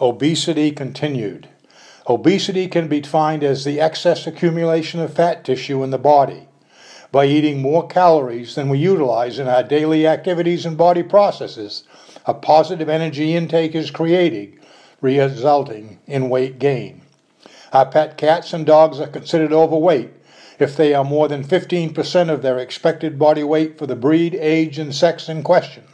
Obesity continued. Obesity can be defined as the excess accumulation of fat tissue in the body by eating more calories than we utilize in our daily activities and body processes. A positive energy intake is created, resulting in weight gain. Our pet cats and dogs are considered overweight if they are more than 15% of their expected body weight for the breed, age, and sex in question.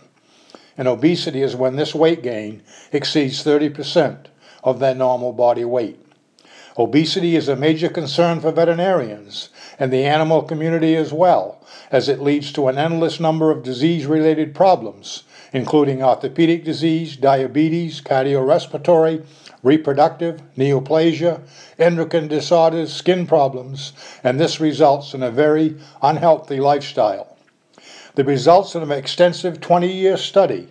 And obesity is when this weight gain exceeds 30% of their normal body weight. Obesity is a major concern for veterinarians and the animal community as well, as it leads to an endless number of disease-related problems, including orthopedic disease, diabetes, cardiorespiratory, reproductive, neoplasia, endocrine disorders, skin problems, and this results in a very unhealthy lifestyle. The results of an extensive 20-year study,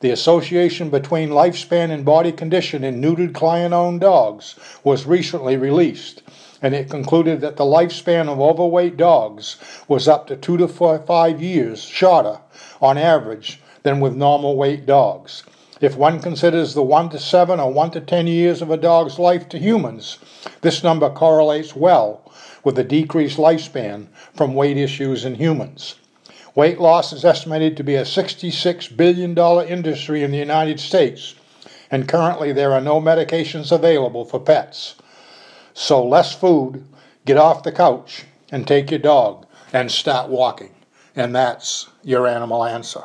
the association between lifespan and body condition in neutered client-owned dogs, was recently released, and it concluded that the lifespan of overweight dogs was up to 2 to 5 years shorter, on average, than with normal weight dogs. If one considers the 1 to 7 or 1 to 10 years of a dog's life to humans, this number correlates well with the decreased lifespan from weight issues in humans. Weight loss is estimated to be a $66 billion industry in the United States, and currently there are no medications available for pets. So less food, get off the couch, and take your dog, and start walking. And that's your animal answer.